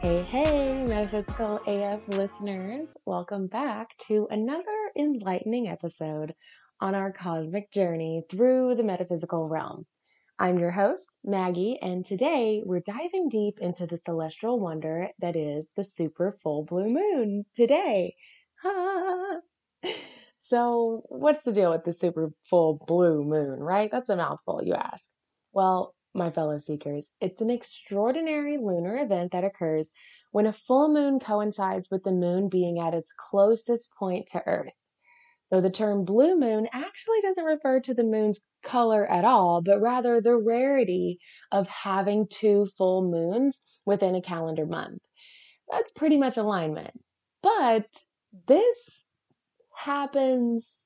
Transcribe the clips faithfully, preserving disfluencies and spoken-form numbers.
Hey, hey, Metaphysical A F listeners. Welcome back to another enlightening episode on our cosmic journey through the metaphysical realm. I'm your host, Maggie, and today we're diving deep into the celestial wonder that is the super full blue moon today. Ah. So what's the deal with the super full blue moon, right? That's a mouthful, you ask. Well, my fellow seekers, it's an extraordinary lunar event that occurs when a full moon coincides with the moon being at its closest point to Earth. So the term blue moon actually doesn't refer to the moon's color at all, but rather the rarity of having two full moons within a calendar month. That's pretty much alignment. But this happens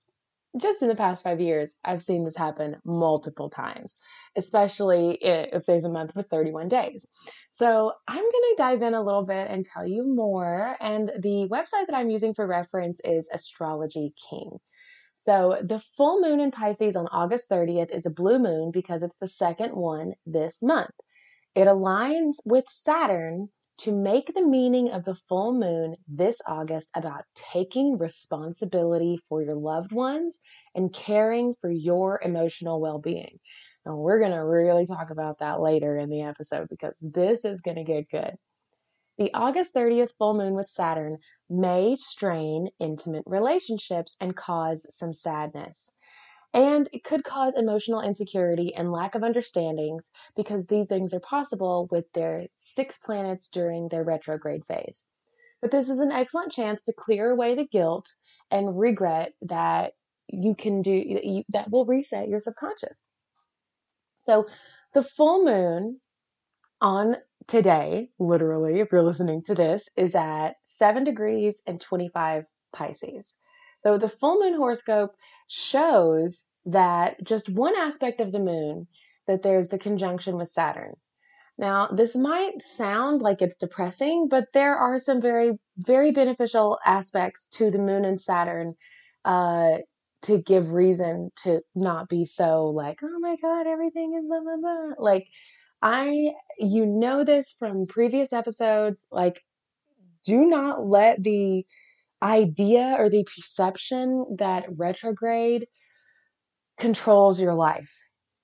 just in the past five years, I've seen this happen multiple times, especially if there's a month with thirty-one days. So I'm going to dive in a little bit and tell you more. And the website that I'm using for reference is Astrology King. So the full moon in Pisces on August thirtieth is a blue moon because it's the second one this month. It aligns with Saturn to make the meaning of the full moon this August about taking responsibility for your loved ones and caring for your emotional well-being. And we're going to really talk about that later in the episode because this is going to get good. The August thirtieth full moon with Saturn may strain intimate relationships and cause some sadness. And it could cause emotional insecurity and lack of understandings because these things are possible with their six planets during their retrograde phase. But this is an excellent chance to clear away the guilt and regret that you can do, that will reset your subconscious. So the full moon on today, literally, if you're listening to this, is at seven degrees and twenty-five Pisces. So the full moon horoscope shows that just one aspect of the moon, that there's the conjunction with Saturn. Now, this might sound like it's depressing, but there are some very, very beneficial aspects to the moon and Saturn uh, to give reason to not be so like, oh my God, everything is blah, blah, blah. Like, I, you know this from previous episodes, like, do not let the idea or the perception that retrograde controls your life.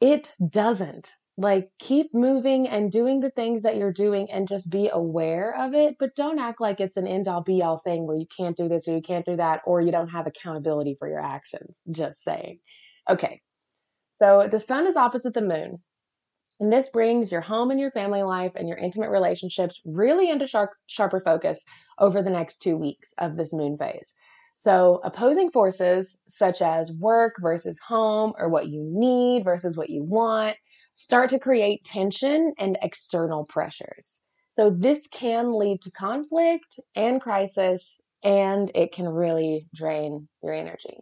It doesn't. Like, keep moving and doing the things that you're doing and just be aware of it, but don't act like it's an end all be all thing where you can't do this or you can't do that or you don't have accountability for your actions. Just saying. Okay. So the sun is opposite the moon, and this brings your home and your family life and your intimate relationships really into sharp, sharper focus over the next two weeks of this moon phase. So opposing forces such as work versus home or what you need versus what you want start to create tension and external pressures. So this can lead to conflict and crisis, and it can really drain your energy.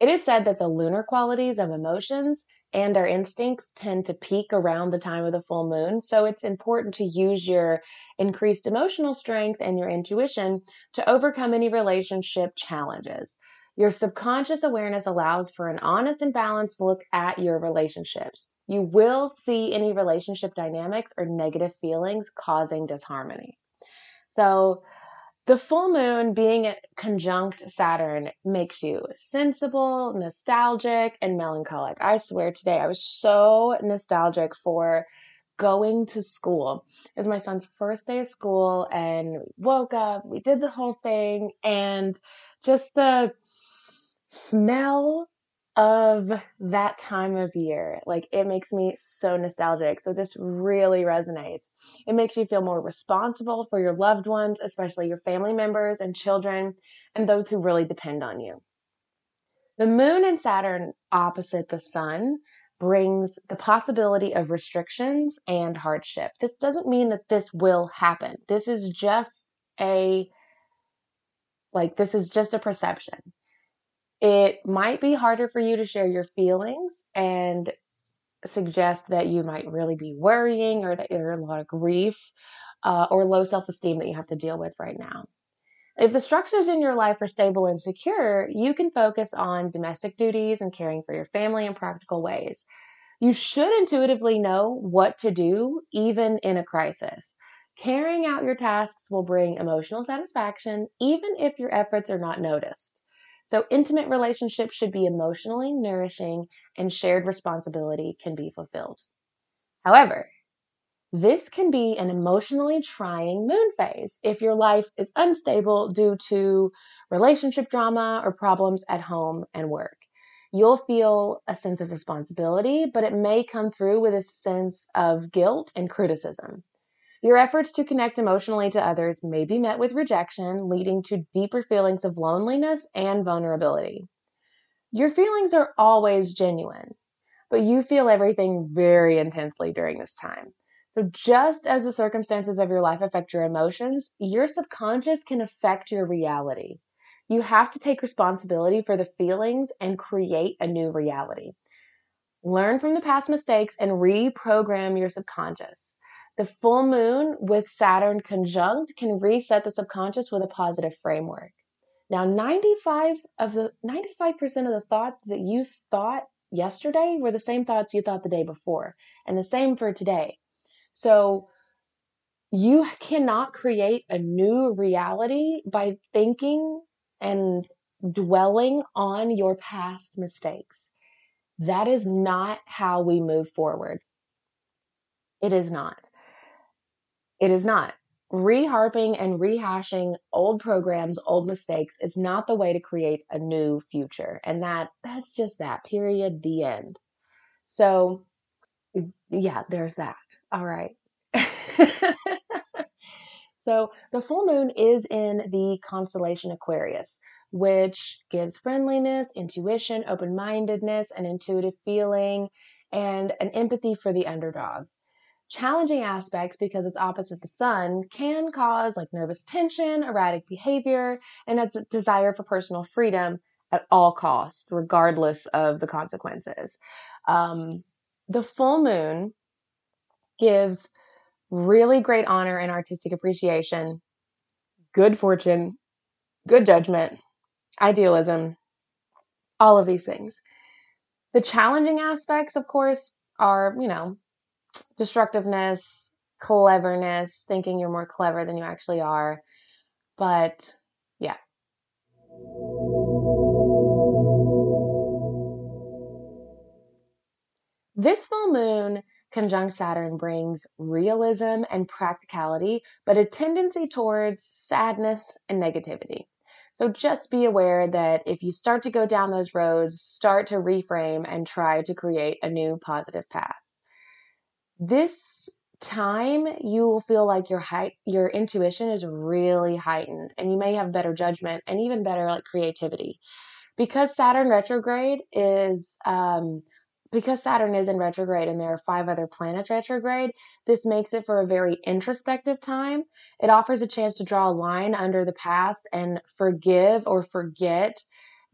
It is said that the lunar qualities of emotions and our instincts tend to peak around the time of the full moon. So it's important to use your increased emotional strength and your intuition to overcome any relationship challenges. Your subconscious awareness allows for an honest and balanced look at your relationships. You will see any relationship dynamics or negative feelings causing disharmony. So the full moon being conjunct Saturn makes you sensible, nostalgic, and melancholic. I swear today I was so nostalgic for going to school. It was my son's first day of school, and woke up, we did the whole thing, and just the smell of that time of year, like, it makes me so nostalgic. So this really resonates. It makes you feel more responsible for your loved ones, especially your family members and children and those who really depend on you. The moon and Saturn opposite the sun brings the possibility of restrictions and hardship. This doesn't mean that this will happen. This is just a, like, this is just a perception. It might be harder for you to share your feelings and suggest that you might really be worrying or that you're in a lot of grief uh, or low self-esteem that you have to deal with right now. If the structures in your life are stable and secure, you can focus on domestic duties and caring for your family in practical ways. You should intuitively know what to do, even in a crisis. Carrying out your tasks will bring emotional satisfaction, even if your efforts are not noticed. So intimate relationships should be emotionally nourishing and shared responsibility can be fulfilled. However, this can be an emotionally trying moon phase if your life is unstable due to relationship drama or problems at home and work. You'll feel a sense of responsibility, but it may come through with a sense of guilt and criticism. Your efforts to connect emotionally to others may be met with rejection, leading to deeper feelings of loneliness and vulnerability. Your feelings are always genuine, but you feel everything very intensely during this time. So just as the circumstances of your life affect your emotions, your subconscious can affect your reality. You have to take responsibility for the feelings and create a new reality. Learn from the past mistakes and reprogram your subconscious. The full moon with Saturn conjunct can reset the subconscious with a positive framework. Now, ninety-five of the ninety-five percent of the thoughts that you thought yesterday were the same thoughts you thought the day before, and the same for today. So you cannot create a new reality by thinking and dwelling on your past mistakes. That is not how we move forward. It is not. It is not. Reharping and rehashing old programs, old mistakes is not the way to create a new future. And that that's just that, period, the end. So yeah, there's that. All right. So the full moon is in the constellation Aquarius, which gives friendliness, intuition, open-mindedness, an intuitive feeling, and an empathy for the underdog. Challenging aspects, because it's opposite the sun, can cause like nervous tension, erratic behavior, and a desire for personal freedom at all costs, regardless of the consequences. Um, the full moon gives really great honor and artistic appreciation, good fortune, good judgment, idealism, all of these things. The challenging aspects, of course, are, you know, destructiveness, cleverness, thinking you're more clever than you actually are. But yeah. This full moon conjunct Saturn brings realism and practicality, but a tendency towards sadness and negativity. So just be aware that if you start to go down those roads, start to reframe and try to create a new positive path. This time you will feel like your height, your intuition is really heightened and you may have better judgment and even better like creativity. Because Saturn retrograde is, um, Because Saturn is in retrograde and there are five other planets retrograde, this makes it for a very introspective time. It offers a chance to draw a line under the past and forgive or forget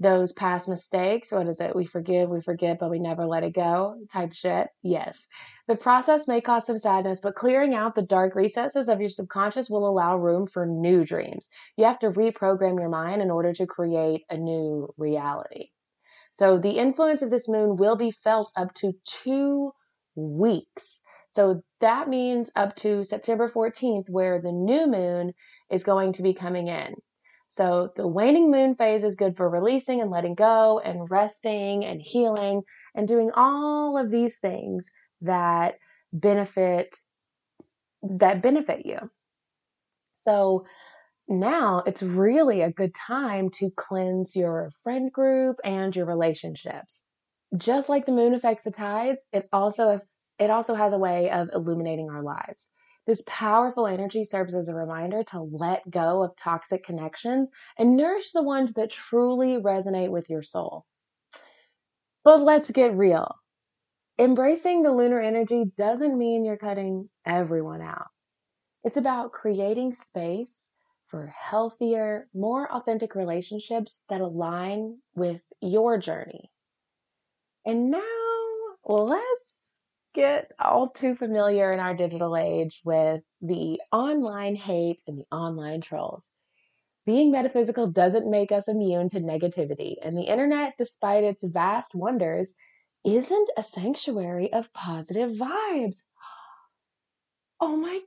those past mistakes. What is it? We forgive, we forget, but we never let it go type shit. Yes. The process may cause some sadness, but clearing out the dark recesses of your subconscious will allow room for new dreams. You have to reprogram your mind in order to create a new reality. So the influence of this moon will be felt up to two weeks. So that means up to September fourteenth, where the new moon is going to be coming in. So the waning moon phase is good for releasing and letting go and resting and healing and doing all of these things that benefit, that benefit you. So now it's really a good time to cleanse your friend group and your relationships. Just like the moon affects the tides, it also it also has a way of illuminating our lives. This powerful energy serves as a reminder to let go of toxic connections and nourish the ones that truly resonate with your soul. But let's get real. Embracing the lunar energy doesn't mean you're cutting everyone out. It's about creating space for healthier, more authentic relationships that align with your journey. And now let's get all too familiar in our digital age with the online hate and the online trolls. Being metaphysical doesn't make us immune to negativity, and the internet, despite its vast wonders, isn't a sanctuary of positive vibes. Oh my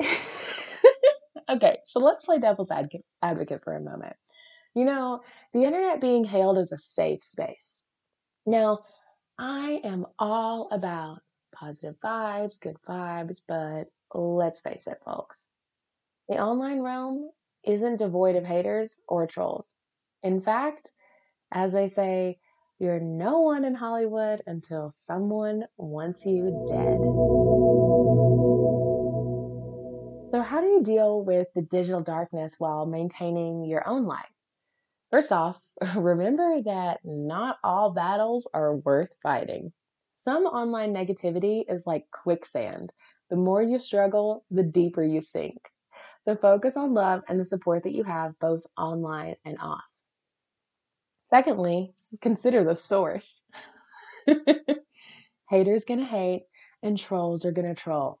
God. Okay, so let's play devil's advocate for a moment. You know, the internet being hailed as a safe space. Now, I am all about positive vibes, good vibes, but let's face it, folks. The online realm isn't devoid of haters or trolls. In fact, as they say, you're no one in Hollywood until someone wants you dead. So how do you deal with the digital darkness while maintaining your own light? First off, remember that not all battles are worth fighting. Some online negativity is like quicksand. The more you struggle, the deeper you sink. So focus on love and the support that you have both online and off. Secondly, consider the source. Haters gonna hate and trolls are gonna troll.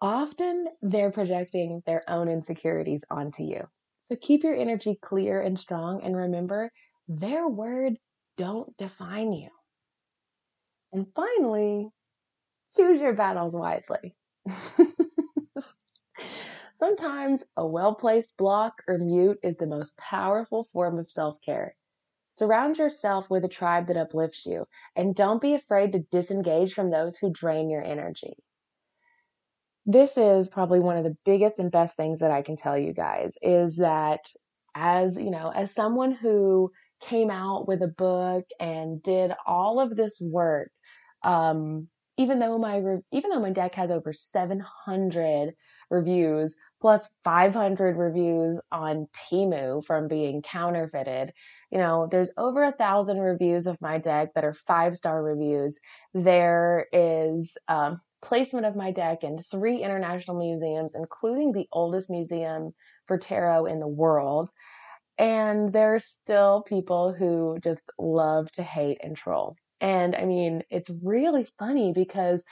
Often they're projecting their own insecurities onto you. So keep your energy clear and strong, and remember, their words don't define you. And finally, choose your battles wisely. Sometimes a well-placed block or mute is the most powerful form of self-care. Surround yourself with a tribe that uplifts you, and don't be afraid to disengage from those who drain your energy. This is probably one of the biggest and best things that I can tell you guys is that as, you know, as someone who came out with a book and did all of this work, um, even though my, re- even though my deck has over seven hundred reviews plus five hundred reviews on Temu from being counterfeited. You know, there's over a thousand reviews of my deck that are five-star reviews. There is um, placement of my deck in three international museums, including the oldest museum for tarot in the world. And there are still people who just love to hate and troll. And I mean, it's really funny because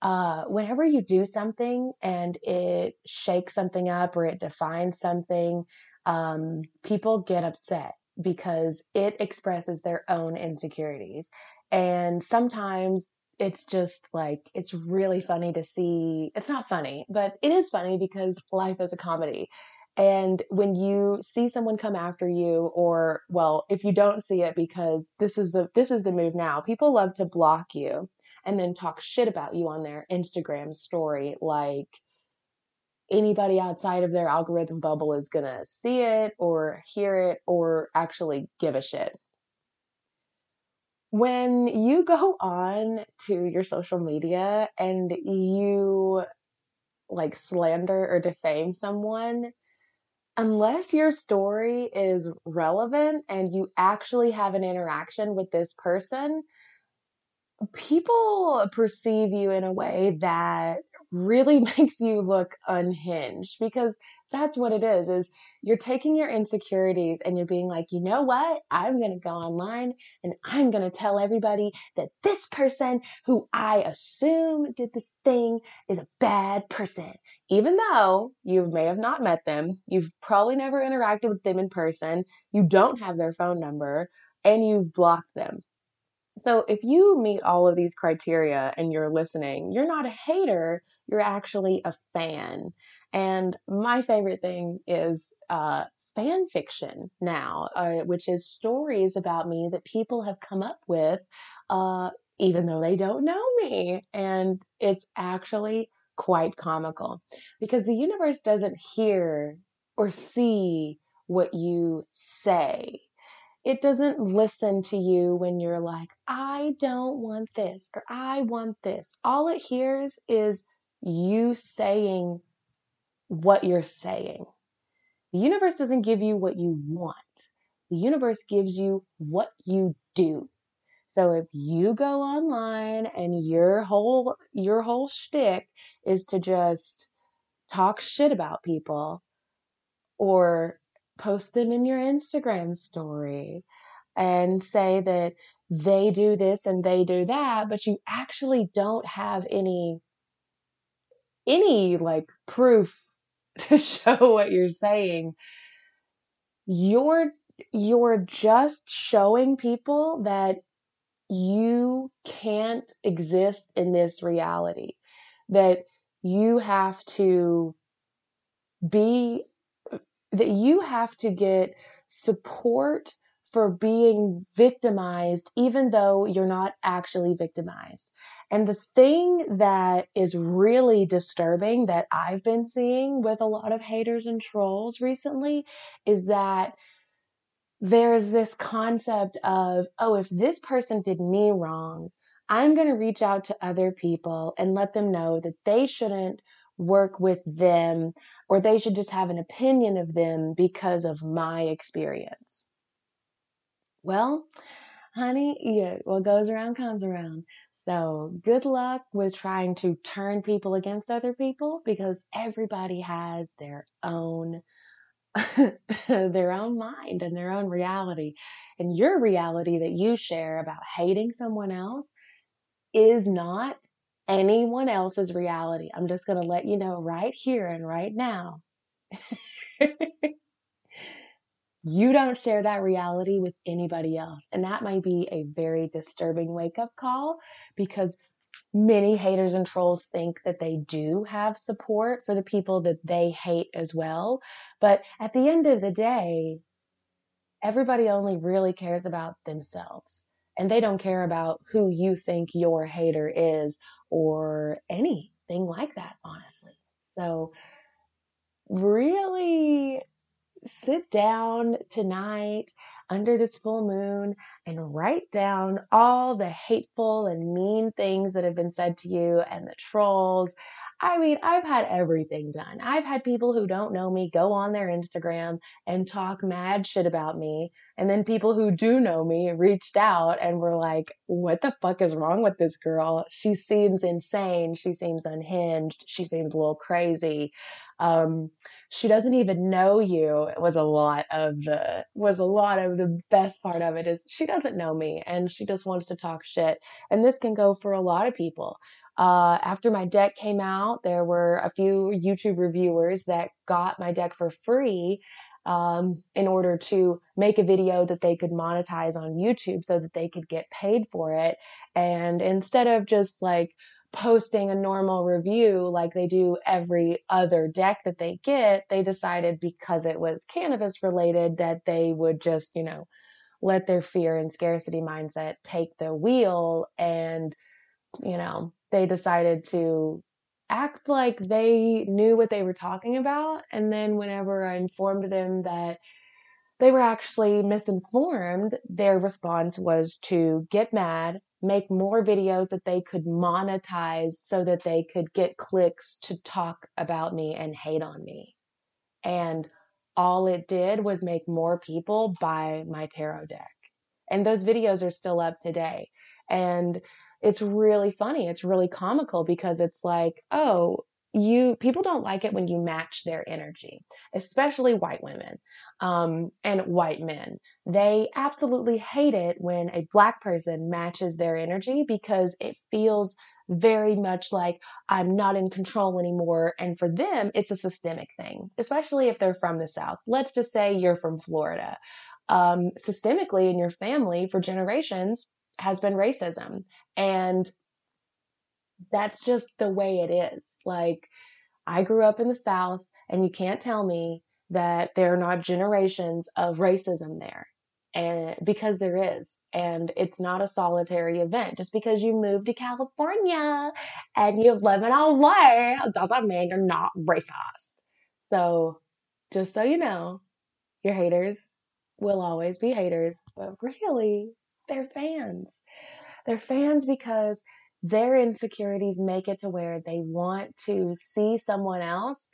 uh, whenever you do something and it shakes something up or it defines something, um, people get upset. Because it expresses their own insecurities. And sometimes it's just like, it's really funny to see. It's not funny, but it is funny because life is a comedy. And when you see someone come after you, or, well, if you don't see it, because this is the, this is the move now, people love to block you and then talk shit about you on their Instagram story. Like, anybody outside of their algorithm bubble is going to see it or hear it or actually give a shit. When you go on to your social media and you like slander or defame someone, unless your story is relevant and you actually have an interaction with this person, people perceive you in a way that really makes you look unhinged, because that's what it is, is you're taking your insecurities and you're being like, you know what? I'm going to go online and I'm going to tell everybody that this person who I assume did this thing is a bad person. Even though you may have not met them, you've probably never interacted with them in person, you don't have their phone number, and you've blocked them. So if you meet all of these criteria and you're listening, you're not a hater, you're actually a fan. And my favorite thing is uh, fan fiction now, uh, which is stories about me that people have come up with, uh, even though they don't know me. And it's actually quite comical because the universe doesn't hear or see what you say. It doesn't listen to you when you're like, I don't want this or I want this. All it hears is you saying what you're saying. The universe doesn't give you what you want. The universe gives you what you do. So if you go online and your whole, your whole shtick is to just talk shit about people or post them in your Instagram story and say that they do this and they do that, but you actually don't have any, any like proof to show what you're saying, you're, you're just showing people that you can't exist in this reality, that you have to be, that you have to get support for being victimized, even though you're not actually victimized. And the thing that is really disturbing that I've been seeing with a lot of haters and trolls recently is that there's this concept of, oh, if this person did me wrong, I'm going to reach out to other people and let them know that they shouldn't work with them or they should just have an opinion of them because of my experience. Well, honey, yeah, what goes around comes around. So good luck with trying to turn people against other people, because everybody has their own their own mind and their own reality. And your reality that you share about hating someone else is not anyone else's reality. I'm just going to let you know right here and right now. You don't share that reality with anybody else. And that might be a very disturbing wake-up call, because many haters and trolls think that they do have support for the people that they hate as well. But at the end of the day, everybody only really cares about themselves. And they don't care about who you think your hater is or anything like that, honestly. So really sit down tonight under this full moon and write down all the hateful and mean things that have been said to you and the trolls. I mean, I've had everything done. I've had people who don't know me go on their Instagram and talk mad shit about me. And then people who do know me reached out and were like, what the fuck is wrong with this girl? She seems insane. She seems unhinged. She seems a little crazy. Um, she doesn't even know you. It was a lot of the, was a lot of the best part of it is she doesn't know me and she just wants to talk shit. And this can go for a lot of people. Uh, after my deck came out, there were a few YouTube reviewers that got my deck for free um, in order to make a video that they could monetize on YouTube so that they could get paid for it. And instead of just like posting a normal review like they do every other deck that they get, they decided because it was cannabis related that they would just, you know, let their fear and scarcity mindset take the wheel. And, you know, they decided to act like they knew what they were talking about. And then whenever I informed them that they were actually misinformed, their response was to get mad, make more videos that they could monetize so that they could get clicks to talk about me and hate on me. And all it did was make more people buy my tarot deck. And those videos are still up today. And it's really funny. It's really comical because it's like, oh, you people don't like it when you match their energy, especially white women um, and white men. They absolutely hate it when a black person matches their energy because it feels very much like I'm not in control anymore. And for them, it's a systemic thing, especially if they're from the South. Let's just say you're from Florida. Um, systemically in your family for generations has been racism. And that's just the way it is. Like, I grew up in the South, and you can't tell me that there are not generations of racism there, and because there is. And it's not a solitary event. Just because you moved to California and you live in L A doesn't mean you're not racist. So just so you know, your haters will always be haters, but really, they're fans. They're fans because their insecurities make it to where they want to see someone else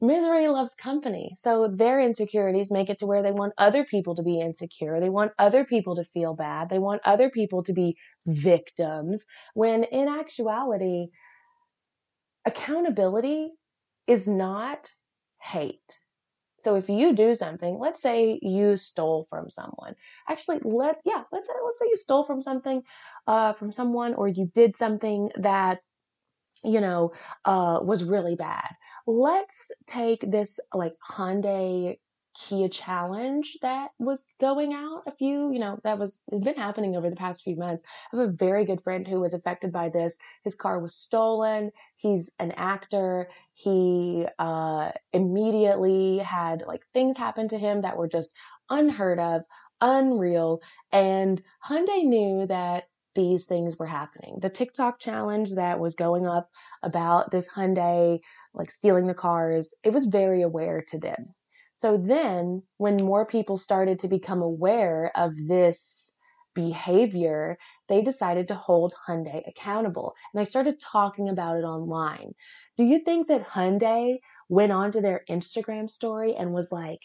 Misery loves company. So their insecurities make it to where they want other people to be insecure. They want other people to feel bad. They want other people to be victims. When in actuality, accountability is not hate. So if you do something, let's say you stole from someone. Actually, let yeah, let's say let's say you stole from something, uh, from someone, or you did something that, you know, uh, was really bad. Let's take this like Hyundai Kia challenge that was going out a few, you know, that was it's been happening over the past few months. I have a very good friend who was affected by this. His car was stolen. He's an actor. He uh, immediately had like things happen to him that were just unheard of, unreal. And Hyundai knew that these things were happening. The TikTok challenge that was going up about this Hyundai like stealing the cars, it was very aware to them. So then when more people started to become aware of this behavior, they decided to hold Hyundai accountable. And they started talking about it online. Do you think that Hyundai went onto their Instagram story and was like,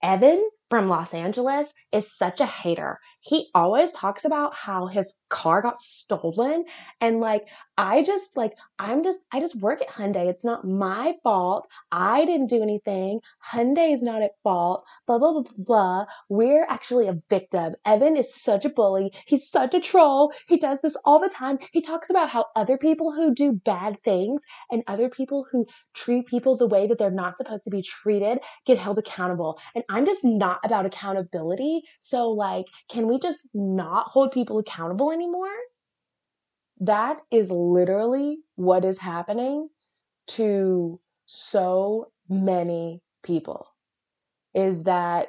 Evan from Los Angeles is such a hater. He always talks about how his car got stolen. And like, I just like, I'm just, I just work at Hyundai. It's not my fault. I didn't do anything. Hyundai is not at fault. Blah, blah, blah, blah, blah. We're actually a victim. Evan is such a bully. He's such a troll. He does this all the time. He talks about how other people who do bad things and other people who treat people the way that they're not supposed to be treated get held accountable. And I'm just not about accountability. So like, can we just not hold people accountable anymore? That is literally what is happening to so many people, is that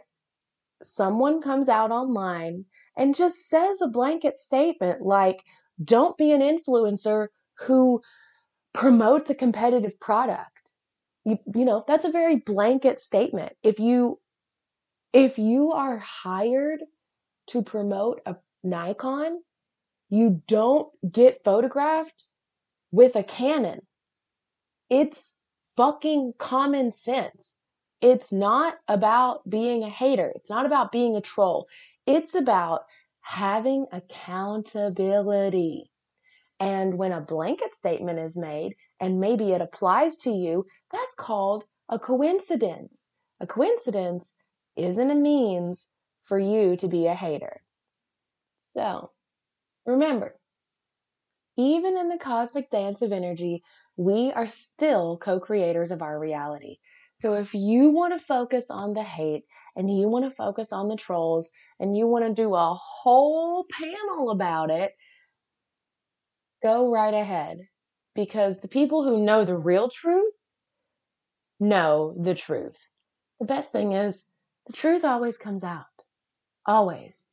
someone comes out online and just says a blanket statement like, don't be an influencer who promotes a competitive product. You, you know, that's a very blanket statement. If you, if you are hired to promote a Nikon, you don't get photographed with a Canon. It's fucking common sense. It's not about being a hater. It's not about being a troll. It's about having accountability. And when a blanket statement is made, and maybe it applies to you, that's called a coincidence. A coincidence isn't a means for you to be a hater. So, remember, even in the cosmic dance of energy, we are still co-creators of our reality. So if you want to focus on the hate, and you want to focus on the trolls, and you want to do a whole panel about it, go right ahead. Because the people who know the real truth, know the truth. The best thing is, the truth always comes out. Always.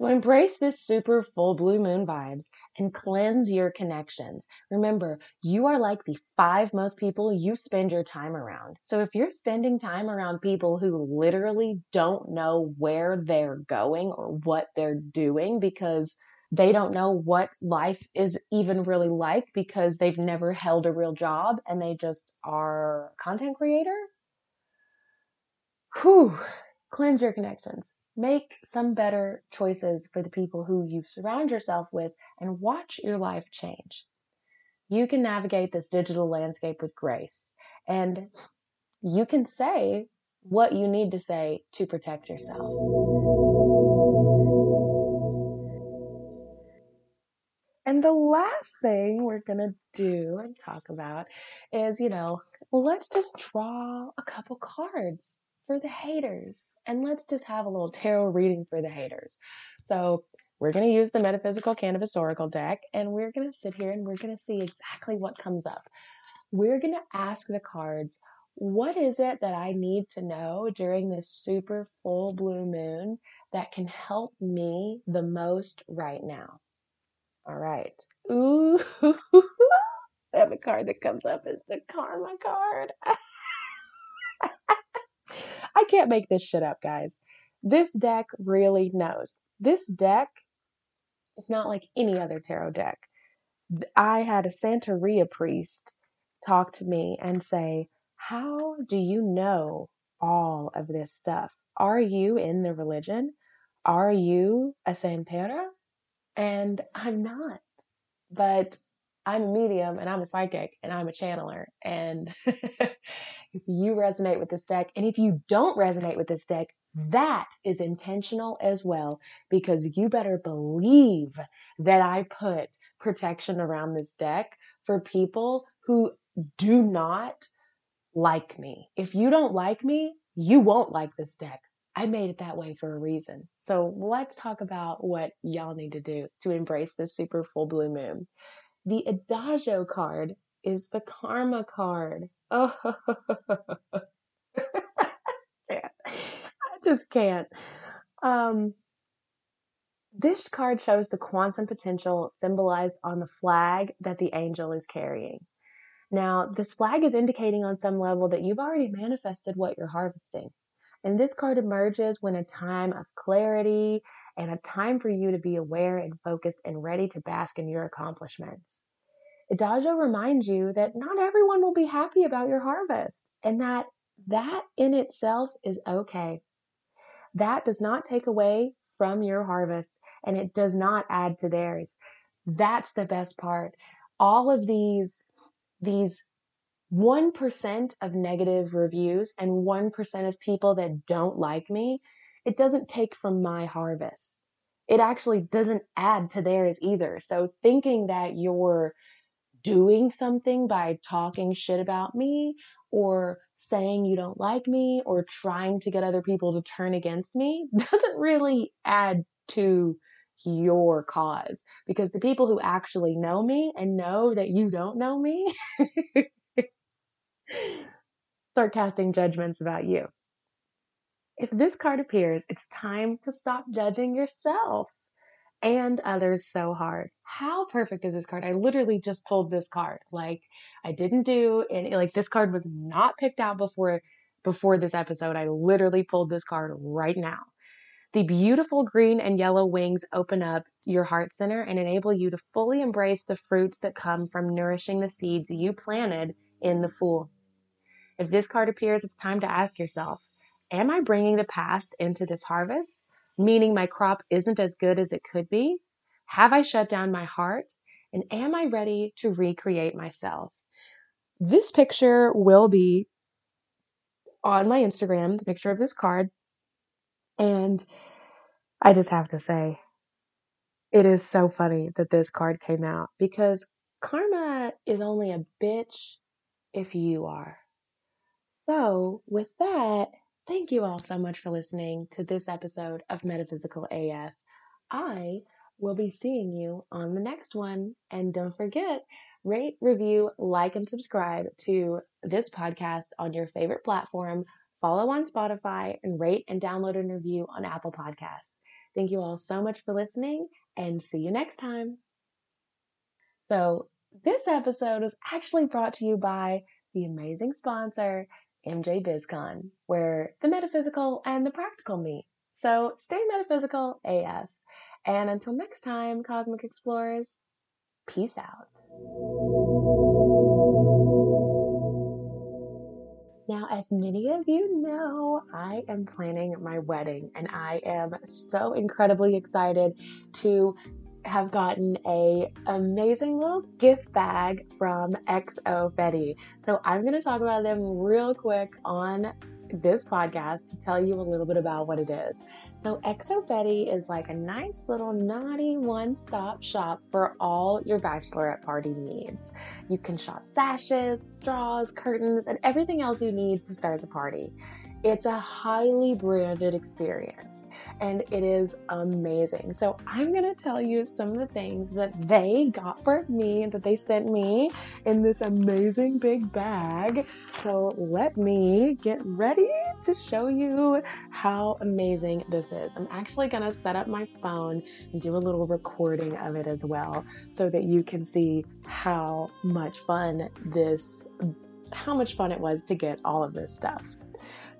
So embrace this super full blue moon vibes and cleanse your connections. Remember, you are like the five most people you spend your time around. So if you're spending time around people who literally don't know where they're going or what they're doing because they don't know what life is even really like because they've never held a real job and they just are a content creator, whew, cleanse your connections. Make some better choices for the people who you surround yourself with and watch your life change. You can navigate this digital landscape with grace, and you can say what you need to say to protect yourself. And the last thing we're going to do and talk about is, you know, let's just draw a couple cards for the haters. And let's just have a little tarot reading for the haters. So we're going to use the Metaphysical Cannabis Oracle deck, and we're going to sit here and we're going to see exactly what comes up. We're going to ask the cards, what is it that I need to know during this super full blue moon that can help me the most right now? All right. Ooh, and the card that comes up is the karma card. I can't make this shit up, guys. This deck really knows. This deck is not like any other tarot deck. I had a Santeria priest talk to me and say, How do you know all of this stuff? Are you in the religion? Are you a Santeria? And I'm not, but I'm a medium and I'm a psychic and I'm a channeler. And if you resonate with this deck, and if you don't resonate with this deck, that is intentional as well, because you better believe that I put protection around this deck for people who do not like me. If you don't like me, you won't like this deck. I made it that way for a reason. So let's talk about what y'all need to do to embrace this super full blue moon. The Adagio card is the karma card. Oh, I just can't. Um, this card shows the quantum potential symbolized on the flag that the angel is carrying. Now, this flag is indicating on some level that you've already manifested what you're harvesting. And this card emerges when a time of clarity and a time for you to be aware and focused and ready to bask in your accomplishments. Adagio reminds you that not everyone will be happy about your harvest, and that that in itself is okay. That does not take away from your harvest, and it does not add to theirs. That's the best part. All of these, these one percent of negative reviews and one percent of people that don't like me, it doesn't take from my harvest. It actually doesn't add to theirs either. So thinking that you're doing something by talking shit about me or saying you don't like me or trying to get other people to turn against me doesn't really add to your cause, because the people who actually know me and know that you don't know me start casting judgments about you. If this card appears, it's time to stop judging yourself and others so hard. How perfect is this card? I literally just pulled this card. Like I didn't do and like this card was not picked out before before this episode. I literally pulled this card right now. The beautiful green and yellow wings open up your heart center and enable you to fully embrace the fruits that come from nourishing the seeds you planted in the fool. If this card appears, it's time to ask yourself, am I bringing the past into this harvest? Meaning my crop isn't as good as it could be? Have I shut down my heart? And am I ready to recreate myself? This picture will be on my Instagram, the picture of this card. And I just have to say, it is so funny that this card came out, because karma is only a bitch if you are. So with that, thank you all so much for listening to this episode of Metaphysical A F. I will be seeing you on the next one. And don't forget, rate, review, like, and subscribe to this podcast on your favorite platform. Follow on Spotify and rate and download and review on Apple Podcasts. Thank you all so much for listening, and see you next time. So this episode was actually brought to you by the amazing sponsor, M J BizCon, where the metaphysical and the practical meet. So stay metaphysical A F. And until next time, Cosmic Explorers, peace out. Now, as many of you know, I am planning my wedding, and I am so incredibly excited to have gotten a amazing little gift bag from X O Betty. So I'm going to talk about them real quick on this podcast to tell you a little bit about what it is. So X O Betty is like a nice little naughty one-stop shop for all your bachelorette party needs. You can shop sashes, straws, curtains, and everything else you need to start the party. It's a highly branded experience, and it is amazing. So I'm going to tell you some of the things that they got for me and that they sent me in this amazing big bag. So let me get ready to show you how amazing this is. I'm actually going to set up my phone and do a little recording of it as well, so that you can see how much fun this, how much fun it was to get all of this stuff.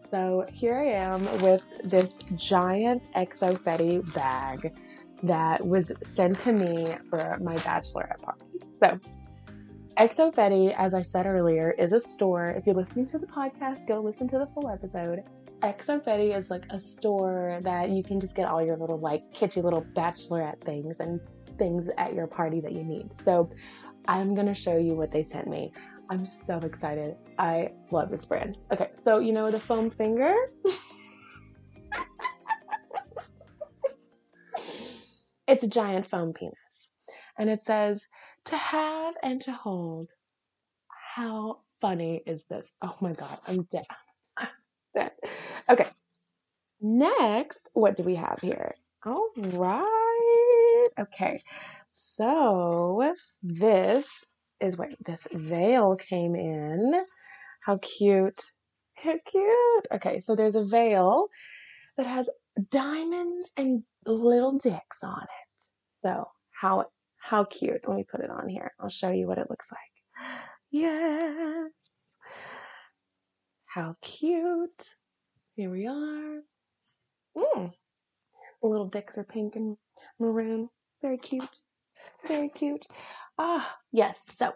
So here I am with this giant X O Betty bag that was sent to me for my bachelorette party. So X O Betty, as I said earlier, is a store. If you're listening to the podcast, go listen to the full episode. X O Betty is like a store that you can just get all your little like kitschy little bachelorette things and things at your party that you need. So I'm going to show you what they sent me. I'm so excited. I love this brand. Okay, so you know the foam finger? It's a giant foam penis. And it says, to have and to hold. How funny is this? Oh my God, I'm dead. I'm dead. Okay, next, what do we have here? All right. Okay, so this is what this veil came in. How cute. How cute. Okay, so there's a veil that has diamonds and little dicks on it. So how How cute. Let me put it on here. I'll show you what it looks like. Yes. How cute. Here we are. Mm. The little dicks are pink and maroon. Very cute. Very cute. Ah, yes. So,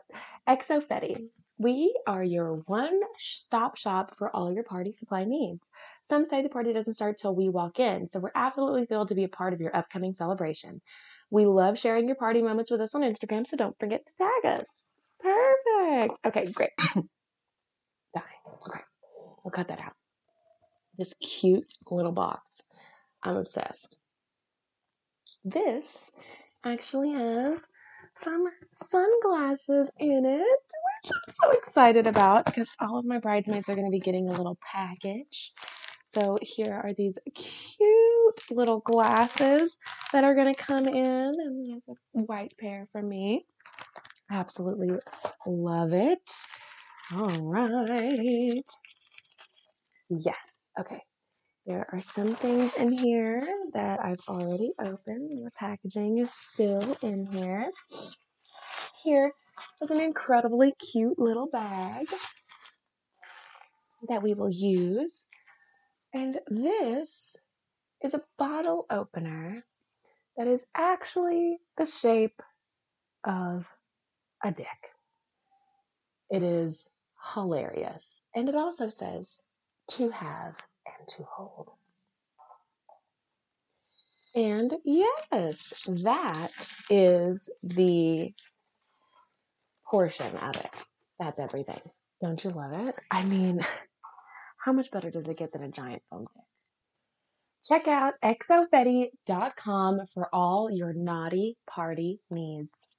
X O Betty, we are your one-stop shop for all your party supply needs. Some say the party doesn't start till we walk in, so we're absolutely thrilled to be a part of your upcoming celebration. We love sharing your party moments with us on Instagram, so don't forget to tag us. Perfect. Okay, great. Dying. Okay, we'll cut that out. This cute little box. I'm obsessed. This actually has some sunglasses in it, which I'm so excited about because all of my bridesmaids are going to be getting a little package. So here are these cute little glasses that are going to come in. And there's a white pair for me. Absolutely love it. All right. Yes. Okay. There are some things in here that I've already opened. The packaging is still in here. Here is an incredibly cute little bag that we will use. And this is a bottle opener that is actually the shape of a dick. It is hilarious. And it also says to have and to hold. And yes, that is the portion of it. That's everything. Don't you love it? I mean... How much better does it get than a giant foam dick? Check out x o fetty dot com for all your naughty party needs.